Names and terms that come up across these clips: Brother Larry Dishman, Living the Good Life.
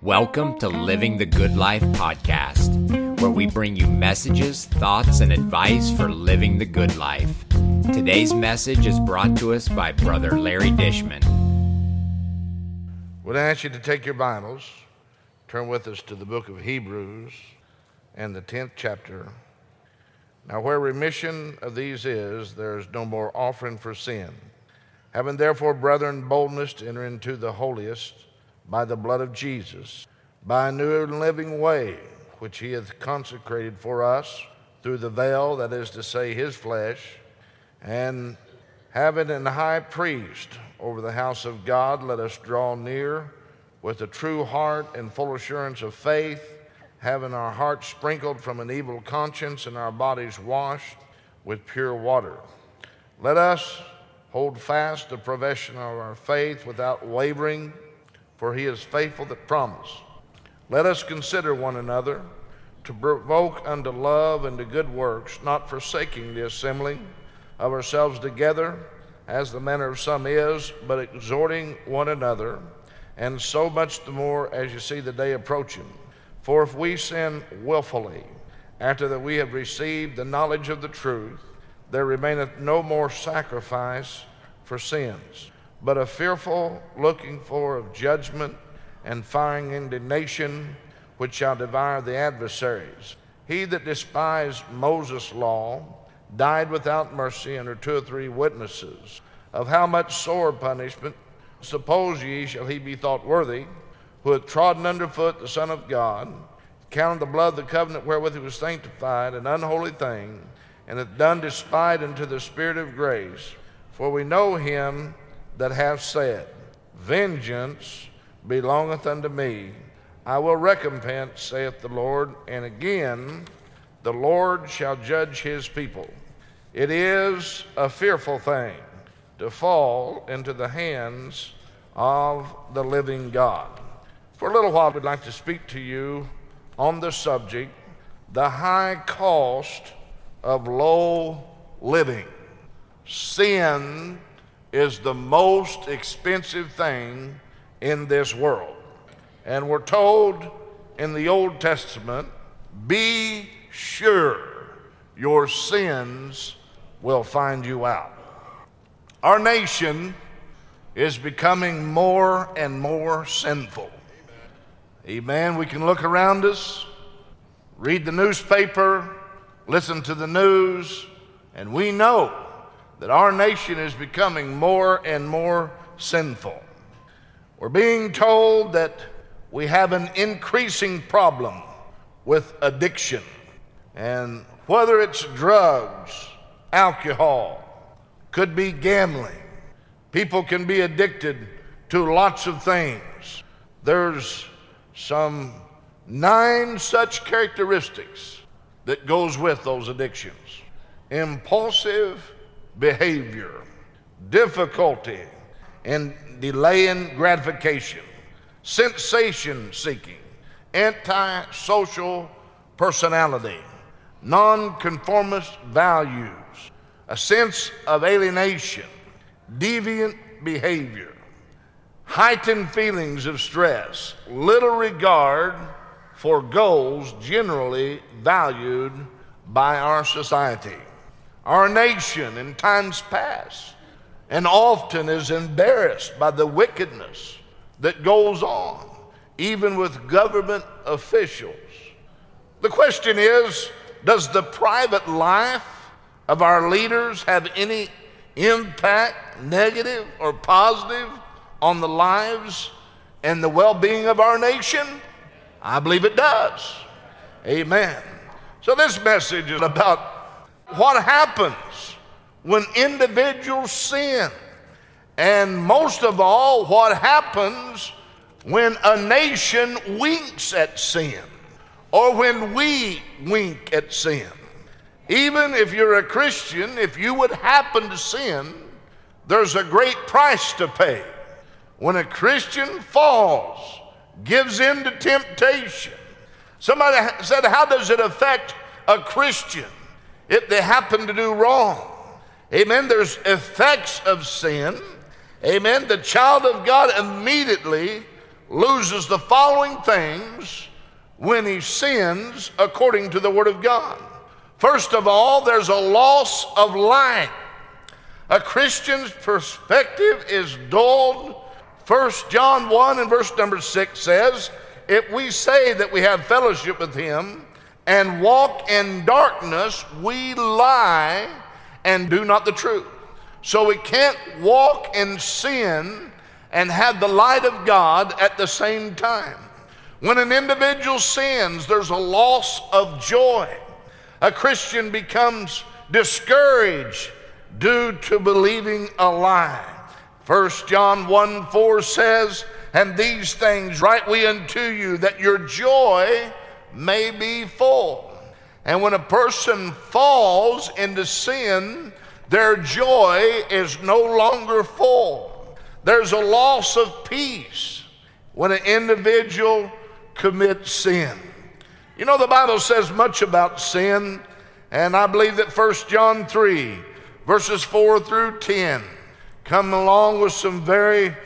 Welcome to Living the Good Life podcast, where we bring you messages, thoughts, and advice for living the good life. Today's message is brought to us by Brother Larry Dishman. We'll ask you to take your Bibles, turn with us to the book of Hebrews and the 10th chapter. Now where remission of these is, there is no more offering for sin. Having therefore, brethren, boldness to enter into the holiest by the blood of Jesus, by a new and living way, which he hath consecrated for us through the veil, that is to say, his flesh, and having an high priest over the house of God, let us draw near with a true heart and full assurance of faith, having our hearts sprinkled from an evil conscience and our bodies washed with pure water. Let us hold fast the profession of our faith without wavering, for he is faithful that promised. Let us consider one another to provoke unto love and to good works, not forsaking the assembling of ourselves together, as the manner of some is, but exhorting one another, and so much the more as you see the day approaching. For if we sin willfully, after that we have received the knowledge of the truth, there remaineth no more sacrifice for sins, but a fearful looking for of judgment and fiery indignation, which shall devour the adversaries. He that despised Moses' law died without mercy under two or three witnesses. Of how much sore punishment, suppose ye, shall he be thought worthy, who hath trodden under foot the Son of God, counted the blood of the covenant wherewith he was sanctified an unholy thing, and hath done despite unto the Spirit of grace. For we know him that hath said, Vengeance belongeth unto me, I will recompense, saith the Lord. And again, the Lord shall judge his people. It is a fearful thing to fall into the hands of the living God. For a little while, we'd like to speak to you on the subject, the high cost of low living. Sin is the most expensive thing in this world. And we're told in the Old Testament, be sure your sins will find you out. Our nation is becoming more and more sinful. Amen. We can look around us, read the newspaper, listen to the news, and we know that our nation is becoming more and more sinful. We're being told that we have an increasing problem with addiction. And whether it's drugs, alcohol, could be gambling. People can be addicted to lots of things. There's some 9 such characteristics that goes with those addictions. Impulsive behavior, difficulty in delaying gratification, sensation seeking, antisocial personality, nonconformist values, a sense of alienation, deviant behavior, heightened feelings of stress, little regard for goals generally valued by our society. Our nation in times past and often is embarrassed by the wickedness that goes on, even with government officials. The question is, does the private life of our leaders have any impact, negative or positive, on the lives and the well-being of our nation? I believe it does. Amen. So this message is about what happens when individuals sin, and most of all, what happens when a nation winks at sin, or when we wink at sin. Even if you're a Christian, if you would happen to sin, there's a great price to pay. When a Christian falls, gives in to temptation. Somebody said, how does it affect a Christian if they happen to do wrong? Amen. There's effects of sin. Amen. The child of God immediately loses the following things when he sins according to the Word of God. First of all, there's a loss of light. A Christian's perspective is dulled. 1 John 1 and verse number 6 says, if we say that we have fellowship with him and walk in darkness, we lie and do not the truth. So we can't walk in sin and have the light of God at the same time. When an individual sins, there's a loss of joy. A Christian becomes discouraged due to believing a lie. 1 John 1:4 says, and these things write we unto you, that your joy may be full. And when a person falls into sin, their joy is no longer full. There's a loss of peace when an individual commits sin. You know, the Bible says much about sin, and I believe that 1 John 3, verses 4 through 10, come along with some very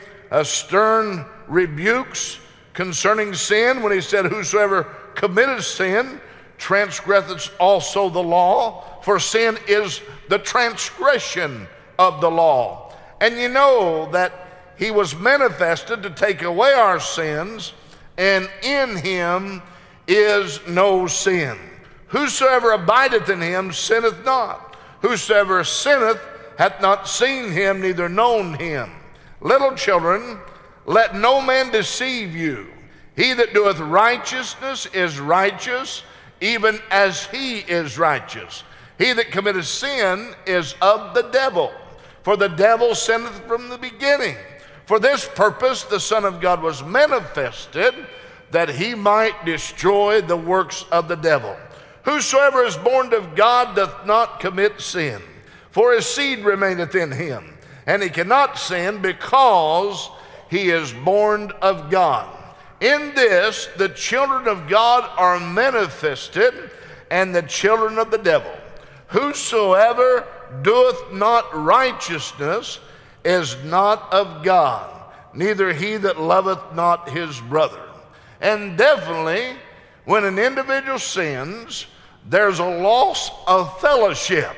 stern rebukes concerning sin when he said, whosoever committeth sin transgresseth also the law, for sin is the transgression of the law. And you know that he was manifested to take away our sins, and in him is no sin. Whosoever abideth in him sinneth not. Whosoever sinneth hath not seen him, neither known him. Little children, let no man deceive you. He that doeth righteousness is righteous, even as he is righteous. He that committeth sin is of the devil, for the devil sinneth from the beginning. For this purpose the Son of God was manifested, that he might destroy the works of the devil. Whosoever is born of God doth not commit sin, for his seed remaineth in him, and he cannot sin because he is born of God. In this, the children of God are manifested, and the children of the devil. Whosoever doeth not righteousness is not of God, neither he that loveth not his brother. And definitely, when an individual sins, there's a loss of fellowship.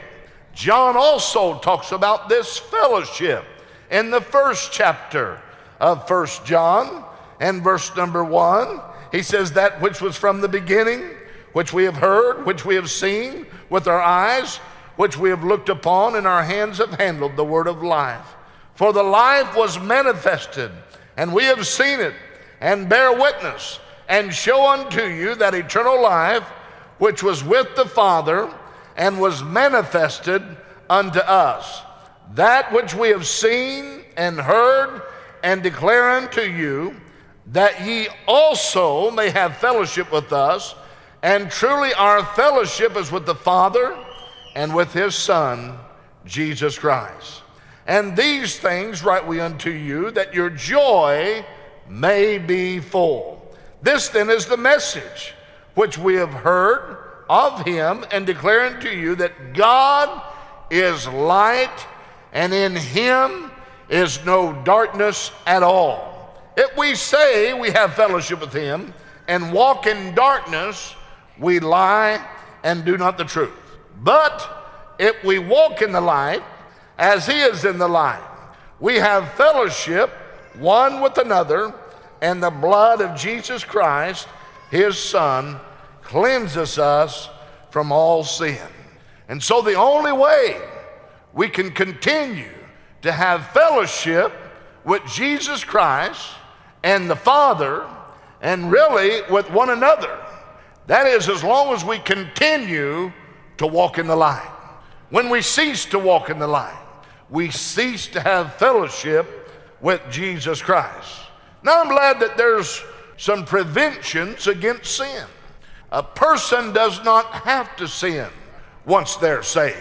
John also talks about this fellowship in the first chapter of 1 John and verse number 1. He says, that which was from the beginning, which we have heard, which we have seen with our eyes, which we have looked upon, and our hands have handled the word of life. For the life was manifested, and we have seen it, and bear witness, and show unto you that eternal life, which was with the Father, and was manifested unto us. That which we have seen and heard and declare unto you, that ye also may have fellowship with us, and truly our fellowship is with the Father and with his Son, Jesus Christ. And these things write we unto you, that your joy may be full. This then is the message which we have heard of him, and declare unto you, that God is light, and in him is no darkness at all. If we say we have fellowship with him and walk in darkness, we lie and do not the truth. But if we walk in the light as he is in the light, we have fellowship one with another, and the blood of Jesus Christ, his Son, cleanses us from all sin. And so the only way we can continue to have fellowship with Jesus Christ and the Father, and really with one another, that is as long as we continue to walk in the light. When we cease to walk in the light, we cease to have fellowship with Jesus Christ. Now I'm glad that there's some preventions against sin. A person does not have to sin once they're saved.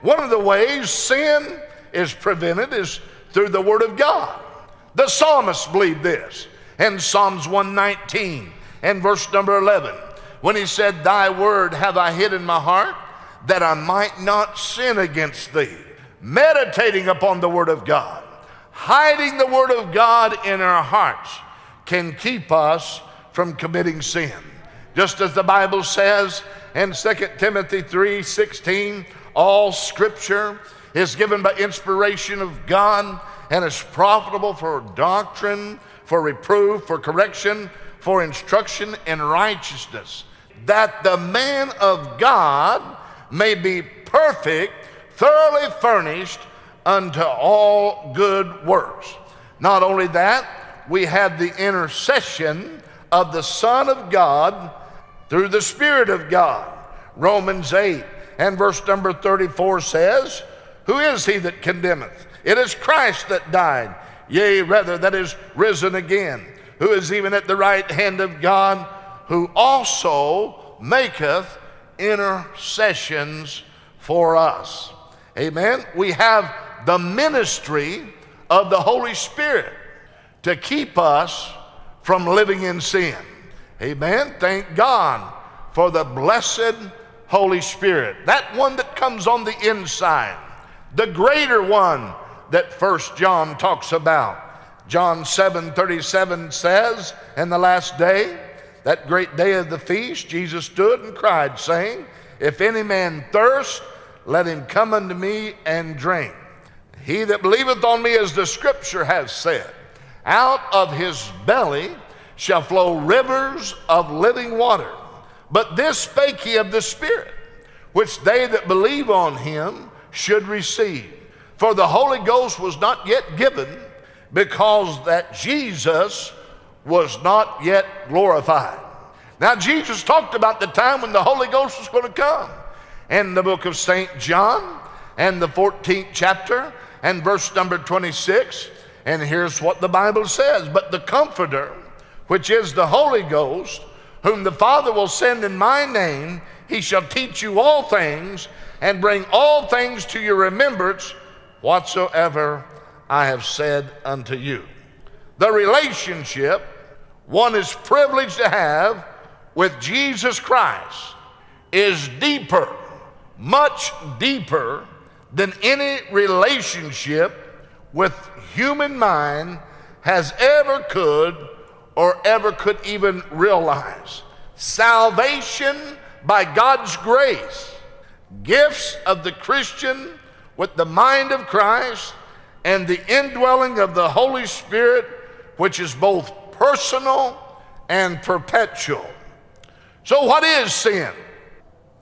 One of the ways sin is prevented is through the Word of God. The psalmist believed this in Psalms 119 and verse number 11, when he said, thy word have I hid in my heart, that I might not sin against thee. Meditating upon the Word of God, hiding the Word of God in our hearts, can keep us from committing sin. Just as the Bible says in 2 Timothy 3:16, all Scripture is given by inspiration of God and is profitable for doctrine, for reproof, for correction, for instruction in righteousness, that the man of God may be perfect, thoroughly furnished unto all good works. Not only that, we have the intercession of the Son of God through the Spirit of God. Romans 8 and verse number 34 says, who is he that condemneth? It is Christ that died, yea, rather, that is risen again, who is even at the right hand of God, who also maketh intercessions for us. Amen. We have the ministry of the Holy Spirit to keep us from living in sin. Amen. Thank God for the blessed Holy Spirit, that one that comes on the inside, the greater one that 1 John talks about. John 7:37 says, in the last day, that great day of the feast, Jesus stood and cried, saying, if any man thirst, let him come unto me and drink. He that believeth on me, as the Scripture hath said, out of his belly shall flow rivers of living water. But this spake he of the Spirit, which they that believe on him should receive. For the Holy Ghost was not yet given, because that Jesus was not yet glorified. Now, Jesus talked about the time when the Holy Ghost was going to come in the book of St. John and the 14th chapter and verse number 26. And here's what the Bible says. But the Comforter, which is the Holy Ghost, whom the Father will send in my name, he shall teach you all things and bring all things to your remembrance whatsoever I have said unto you. The relationship one is privileged to have with Jesus Christ is deeper, much deeper than any relationship with human mind has ever could or ever could even realize. Salvation by God's grace, gifts of the Christian with the mind of Christ, and the indwelling of the Holy Spirit, which is both personal and perpetual. So what is sin?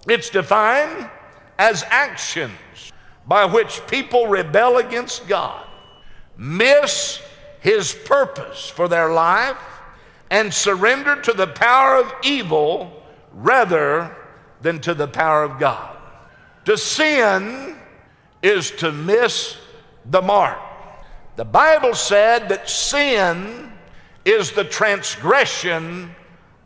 It's defined as actions by which people rebel against God, miss his purpose for their life, and surrender to the power of evil rather than to the power of God. To sin is to miss the mark. The Bible said that sin is the transgression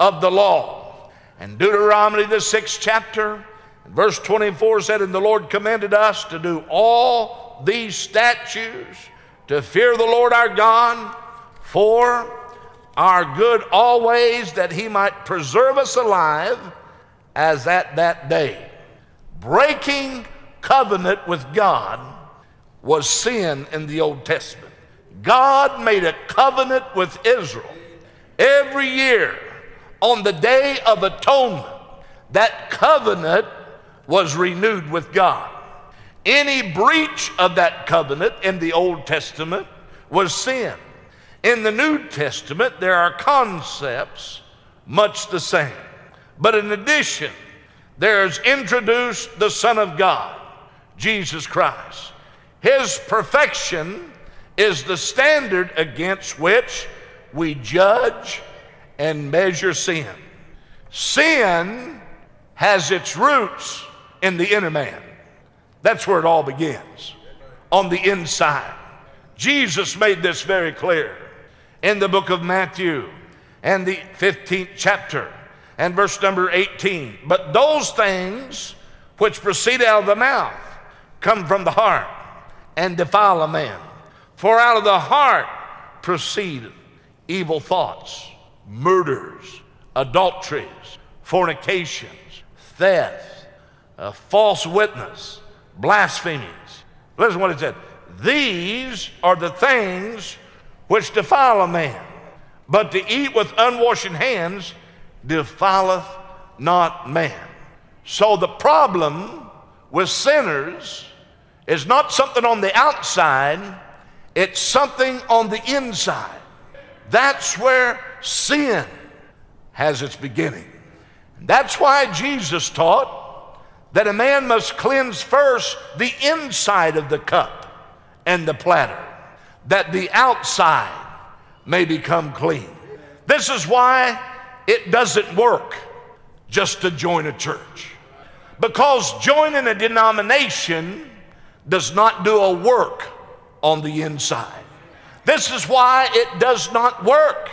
of the law. And Deuteronomy the 6th chapter, verse 24 said, and the Lord commanded us to do all these statutes, to fear the Lord our God for our good always, that he might preserve us alive as at that day. Breaking covenant with God was sin in the Old Testament. God made a covenant with Israel every year on the Day of Atonement. That covenant was renewed with God. Any breach of that covenant in the Old Testament was sin. In the New Testament, there are concepts much the same. But in addition, there's introduced the Son of God, Jesus Christ. His perfection is the standard against which we judge and measure sin. Sin has its roots in the inner man. That's where it all begins, on the inside. Jesus made this very clear in the book of Matthew and the 15th chapter and verse number 18. But those things which proceed out of the mouth come from the heart and defile a man. For out of the heart proceed evil thoughts, murders, adulteries, fornications, theft, a false witness, blasphemies. Listen what it said. These are the things which defile a man. But to eat with unwashed hands defileth not man. So the problem with sinners is not something on the outside, it's something on the inside. That's where sin has its beginning. That's why Jesus taught that a man must cleanse first the inside of the cup and the platter, that the outside may become clean. This is why it doesn't work just to join a church, because joining a denomination does not do a work on the inside. This is why it does not work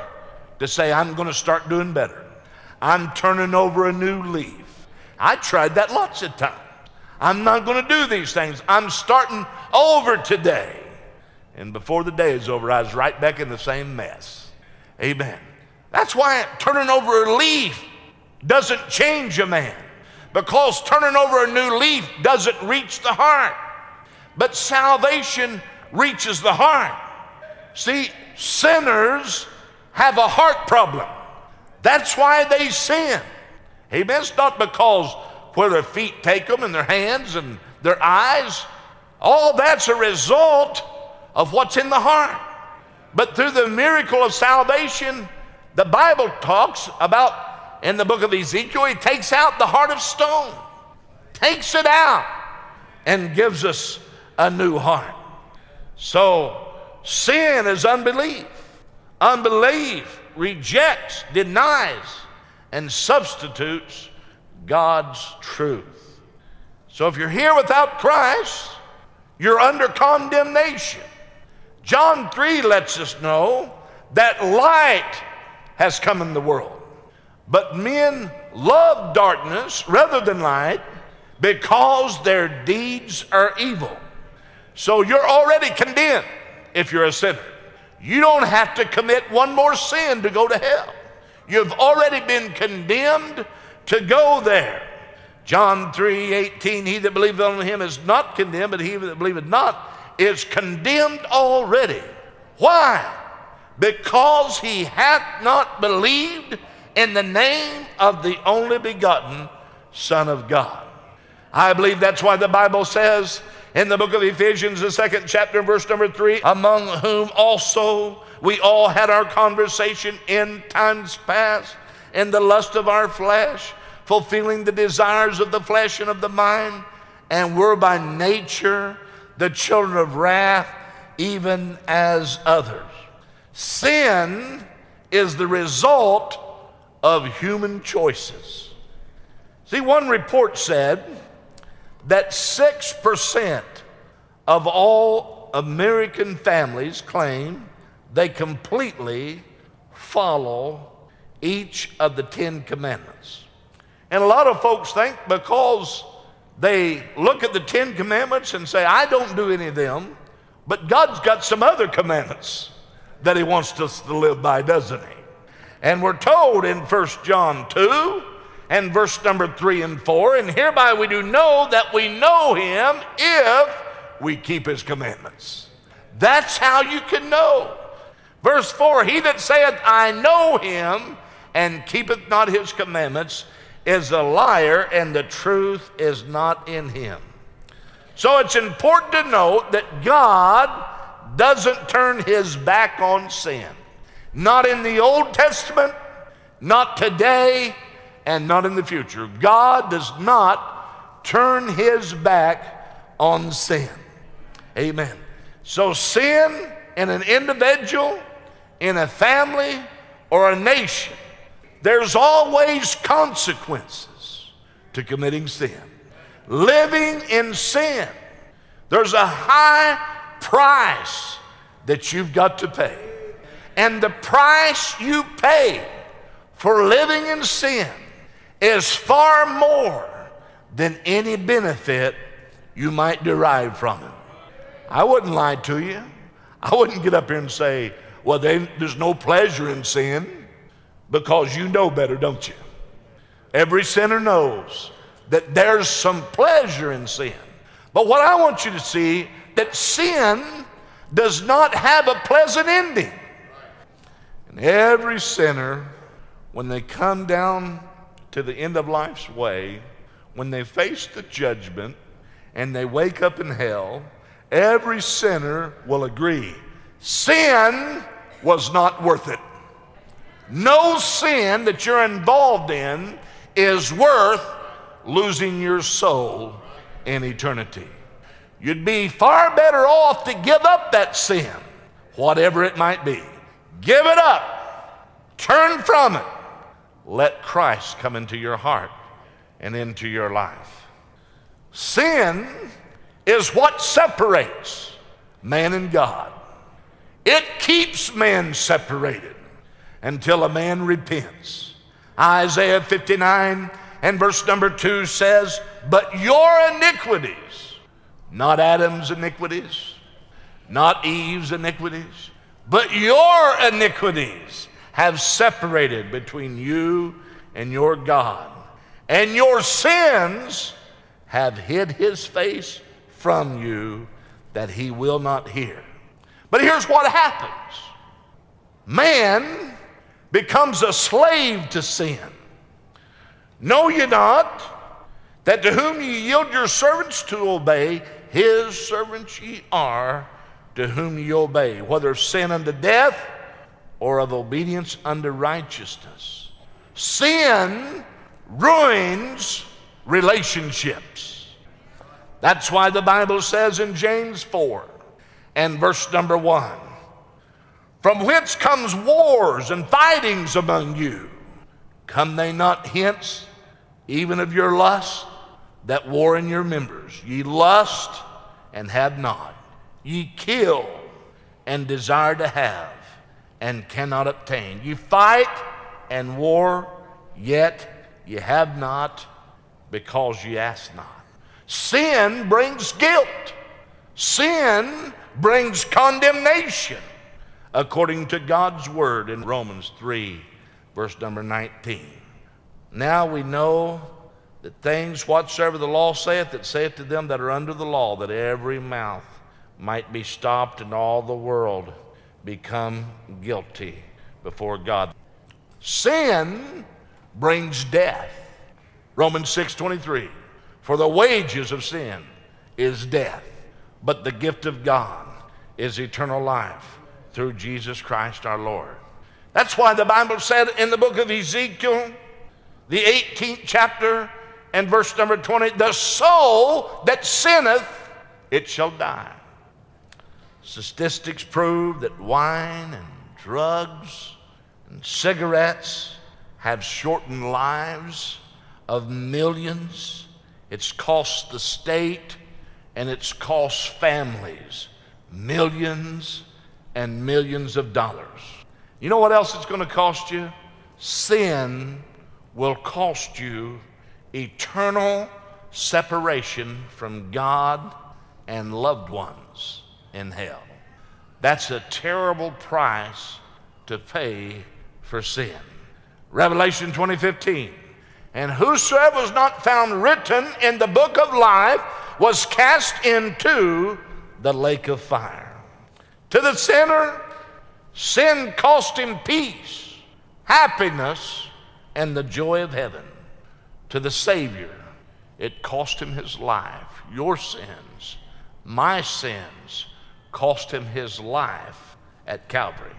to say, I'm going to start doing better. I'm turning over a new leaf. I tried that lots of times. I'm not going to do these things. I'm starting over today. And before the day is over, I was right back in the same mess. Amen. That's why turning over a leaf doesn't change a man, because turning over a new leaf doesn't reach the heart. But salvation reaches the heart. See, sinners have a heart problem. That's why they sin. Amen. It's not because where their feet take them and their hands and their eyes. All that's a result of what's in the heart. But through the miracle of salvation, the Bible talks about, in the book of Ezekiel, he takes out the heart of stone, takes it out, and gives us a new heart. So sin is unbelief. Unbelief rejects, denies, and substitutes God's truth. So if you're here without Christ, you're under condemnation. John 3 lets us know that light has come in the world, but men love darkness rather than light because their deeds are evil. So you're already condemned if you're a sinner. You don't have to commit one more sin to go to hell. You've already been condemned to go there. John 3:18, he that believeth on him is not condemned, but he that believeth not is condemned already. Why? Because he hath not believed in the name of the only begotten Son of God. I believe that's why the Bible says in the book of Ephesians, the 2nd chapter, verse number 3, among whom also we all had our conversation in times past, in the lust of our flesh, fulfilling the desires of the flesh and of the mind, and were by nature the children of wrath, even as others. Sin is the result of human choices. See, one report said that 6% of all American families claim they completely follow each of the 10 commandments. And a lot of folks think because they look at the 10 commandments and say, I don't do any of them, but God's got some other commandments that he wants us to live by, doesn't he? And we're told in 1 John 2 and verse number 3 and 4, and hereby we do know that we know him if we keep his commandments. That's how you can know. Verse 4, he that saith, I know him, and keepeth not his commandments, is a liar, and the truth is not in him. So it's important to note that God doesn't turn his back on sin. Not in the Old Testament, not today, and not in the future. God does not turn his back on sin. Amen. So sin in an individual, in a family, or a nation, there's always consequences to committing sin. Living in sin, there's a high price that you've got to pay. And the price you pay for living in sin is far more than any benefit you might derive from it. I wouldn't lie to you. I wouldn't get up here and say, well, there's no pleasure in sin, because you know better, don't you? Every sinner knows that there's some pleasure in sin. But what I want you to see, that sin does not have a pleasant ending. And every sinner, when they come down to the end of life's way, when they face the judgment and they wake up in hell, every sinner will agree, sin was not worth it. No sin that you're involved in is worth losing your soul in eternity. You'd be far better off to give up that sin, whatever it might be. Give it up. Turn from it. Let Christ come into your heart and into your life. Sin is what separates man and God. It keeps men separated until a man repents. Isaiah 59 and verse number 2 says, "But your iniquities," not Adam's iniquities, not Eve's iniquities, but your iniquities have separated between you and your God, and your sins have hid his face from you that he will not hear. But here's what happens. Man becomes a slave to sin. Know ye not that to whom ye yield your servants to obey, his servants ye are to whom ye obey, whether of sin unto death or of obedience unto righteousness. Sin ruins relationships. That's why the Bible says in James 4 and verse number 1, "From whence comes wars and fightings among you? Come they not hence, even of your lust that war in your members? Ye lust and have not. Ye kill and desire to have and cannot obtain. Ye fight and war, yet ye have not, because ye ask not." Sin brings guilt. Sin brings condemnation, according to God's word in Romans 3, verse number 19. "Now we know that things whatsoever the law saith, it saith to them that are under the law, that every mouth might be stopped and all the world become guilty before God." Sin brings death. Romans 6:23, "For the wages of sin is death, but the gift of God is eternal life through Jesus Christ our Lord." That's why the Bible said in the book of Ezekiel, the 18th chapter and verse number 20, "The soul that sinneth, it shall die." Statistics prove that wine and drugs and cigarettes have shortened lives of millions. It's cost the state and it's cost families millions and millions of dollars. You know what else it's going to cost you? Sin will cost you eternal separation from God and loved ones in hell. That's a terrible price to pay for sin. Revelation 20:15, "And whosoever was not found written in the book of life was cast into the lake of fire." To the sinner, sin cost him peace, happiness, and the joy of heaven. To the Savior, it cost him his life. Your sins, my sins, cost him his life at Calvary.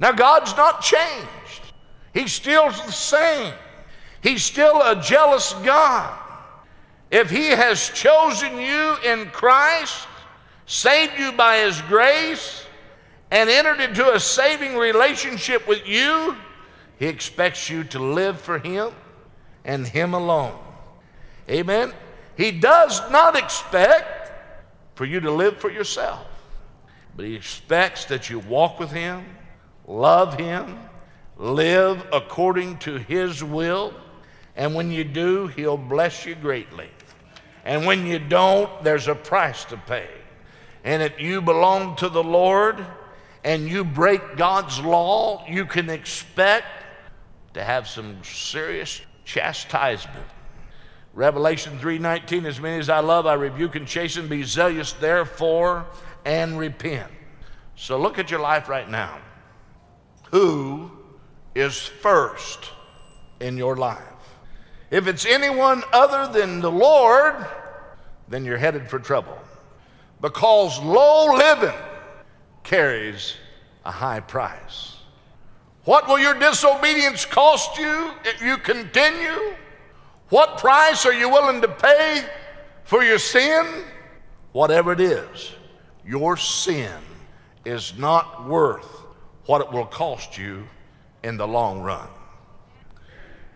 Now, God's not changed. He's still the same. He's still a jealous God. If he has chosen you in Christ, saved you by his grace, and entered into a saving relationship with you, he expects you to live for him and him alone. Amen? He does not expect for you to live for yourself, but he expects that you walk with him, love him, live according to his will, and when you do, he'll bless you greatly. And when you don't, there's a price to pay. And if you belong to the Lord and you break God's law, you can expect to have some serious chastisement. Revelation 3:19, "As many as I love, I rebuke and chasten. Be zealous, therefore, and repent." So look at your life right now. who is first in your life. If it's anyone other than the Lord, then you're headed for trouble, because low living carries a high price. What will your disobedience cost you if you continue? What price are you willing to pay for your sin? Whatever it is, your sin is not worth what it will cost you in the long run.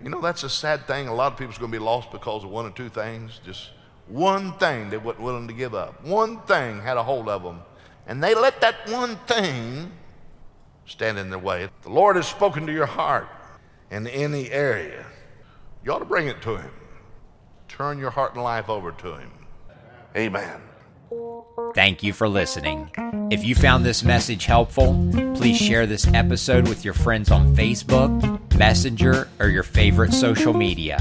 You know, that's a sad thing. A lot of people are going to be lost because of one or two things. Just one thing they weren't willing to give up. One thing had a hold of them. And they let that one thing stand in their way. The Lord has spoken to your heart in any area. You ought to bring it to Him. Turn your heart and life over to Him. Amen. Thank you for listening. If you found this message helpful, please share this episode with your friends on Facebook, Messenger, or your favorite social media.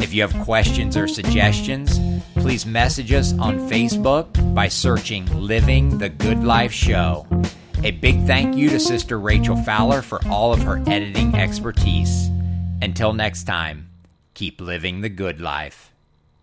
If you have questions or suggestions, please message us on Facebook by searching Living the Good Life Show. A big thank you to Sister Rachel Fowler for all of her editing expertise. Until next time, keep living the good life.